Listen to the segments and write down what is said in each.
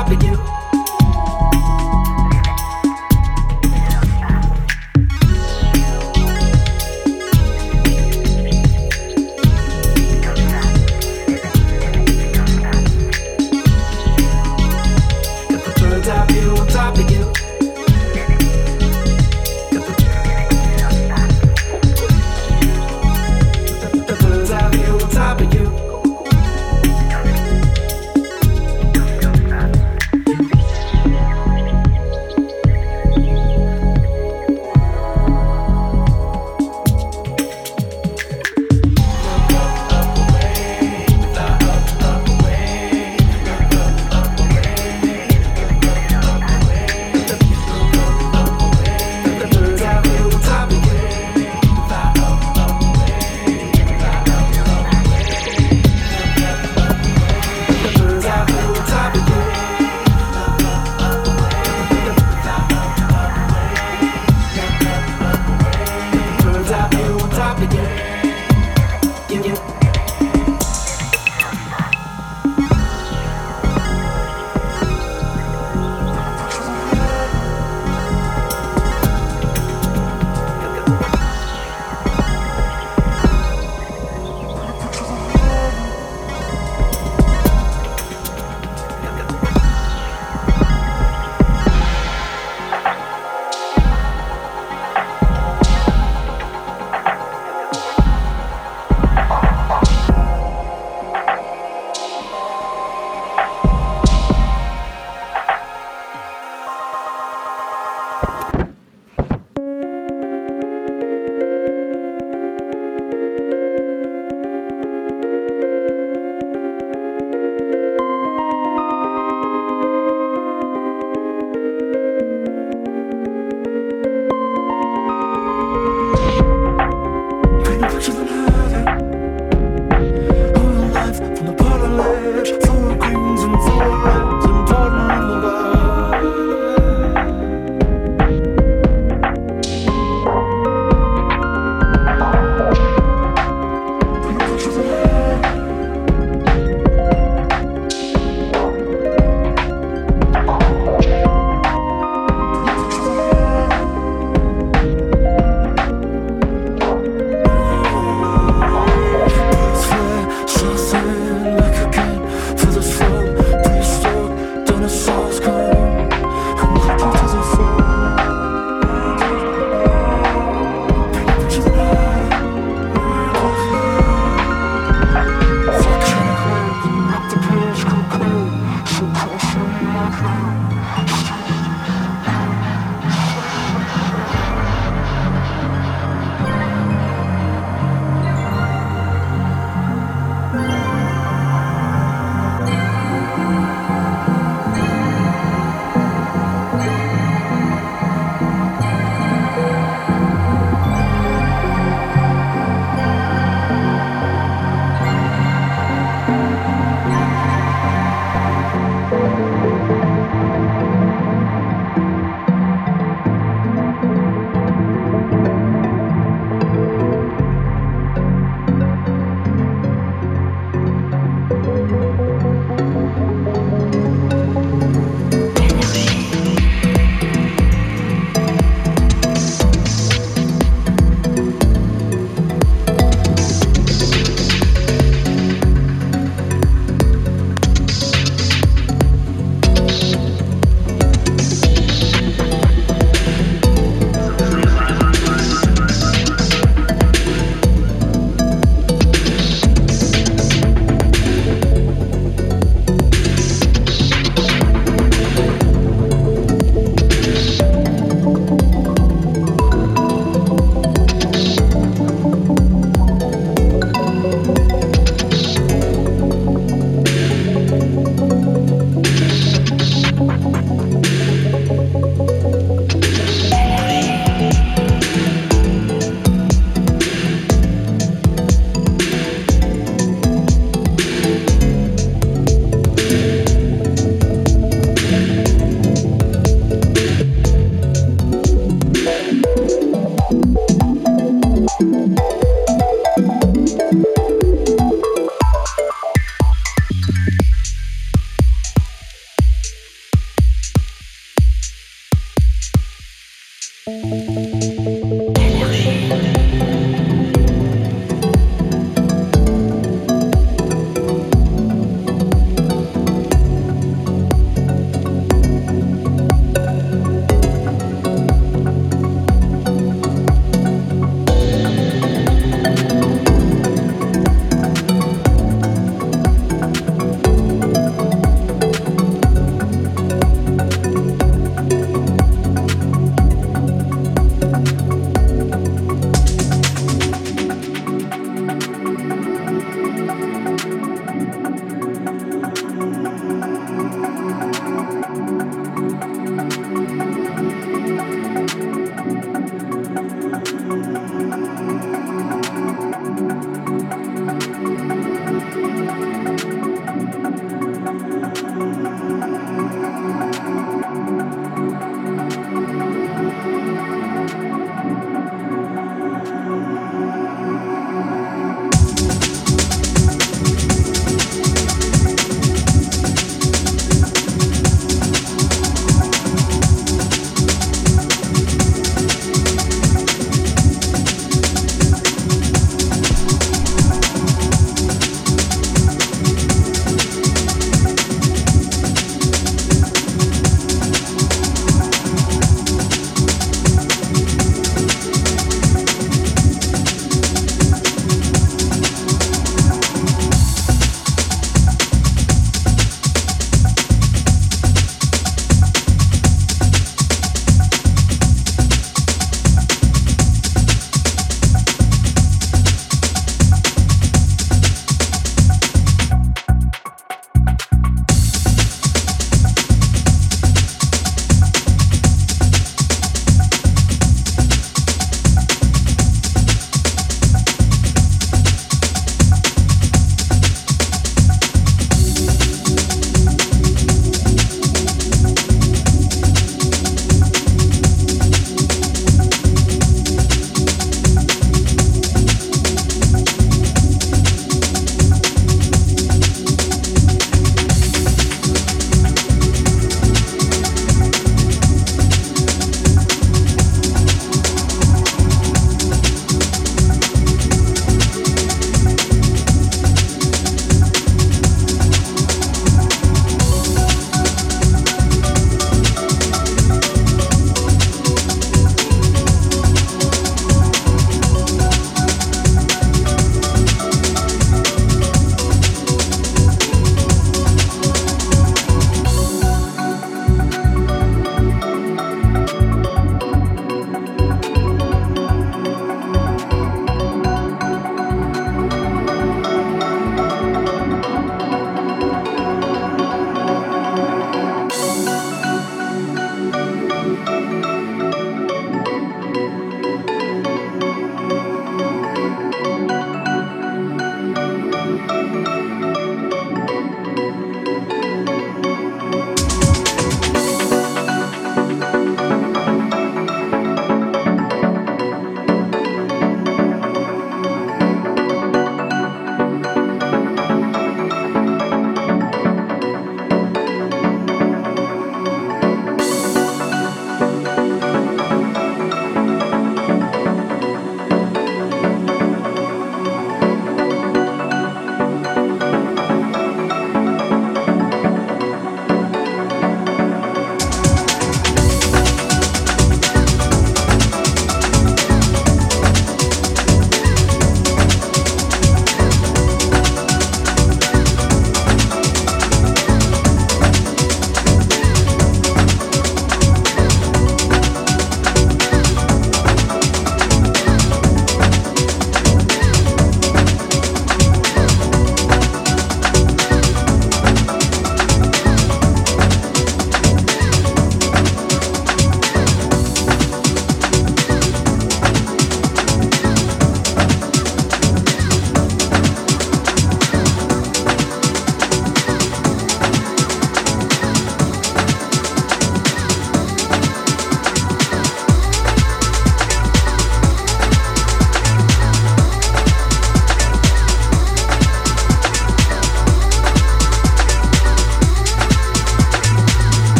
top of you.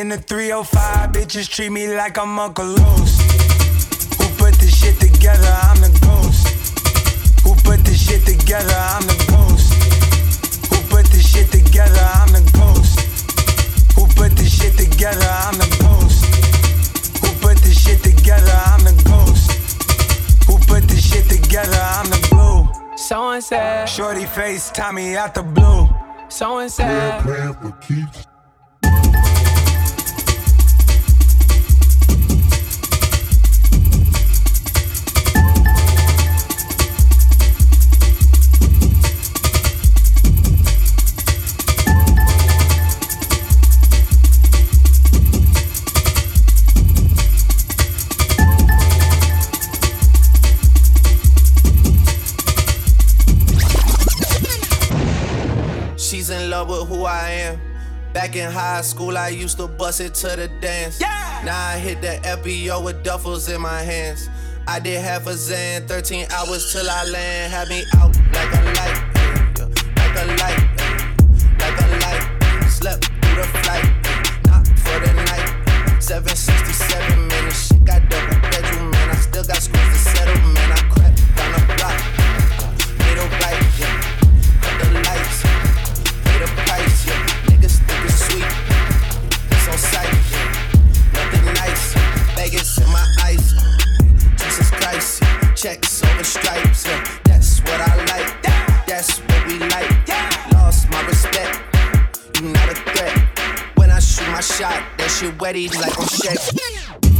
In the 305, bitches treat me like I'm Uncle Los. Who put this shit together? I'm the ghost. Who put this shit together? I'm the ghost. Who put this shit together? I'm the ghost. Who put this shit together? I'm the ghost. Who put this shit together? I'm the ghost. Who put this shit together? I'm the blue. So and said. Shorty face, Tommy out the blue. So and said. We're playing for keeps. With who I am. Back in high school, I used to bust it to the dance. Yeah. Now I hit the FBO with duffels in my hands. I did half a Zan, 13 hours till I land. Had me out like a light, like a light, like a light. Slept through the flight, not for the night. 767, man, this shit got double bedroom, man. I still got scores to settle, man. I crept down the block, middle right, cut the lights. The price, yeah. Niggas think it's sweet. It's on sight, yeah. Nothing nice. Vegas in my eyes. Jesus Christ, yeah. Checks over stripes, yeah. That's what I like. That's what we like. Lost my respect. You not a threat. When I shoot my shot, that shit wetty like I'm Shaq.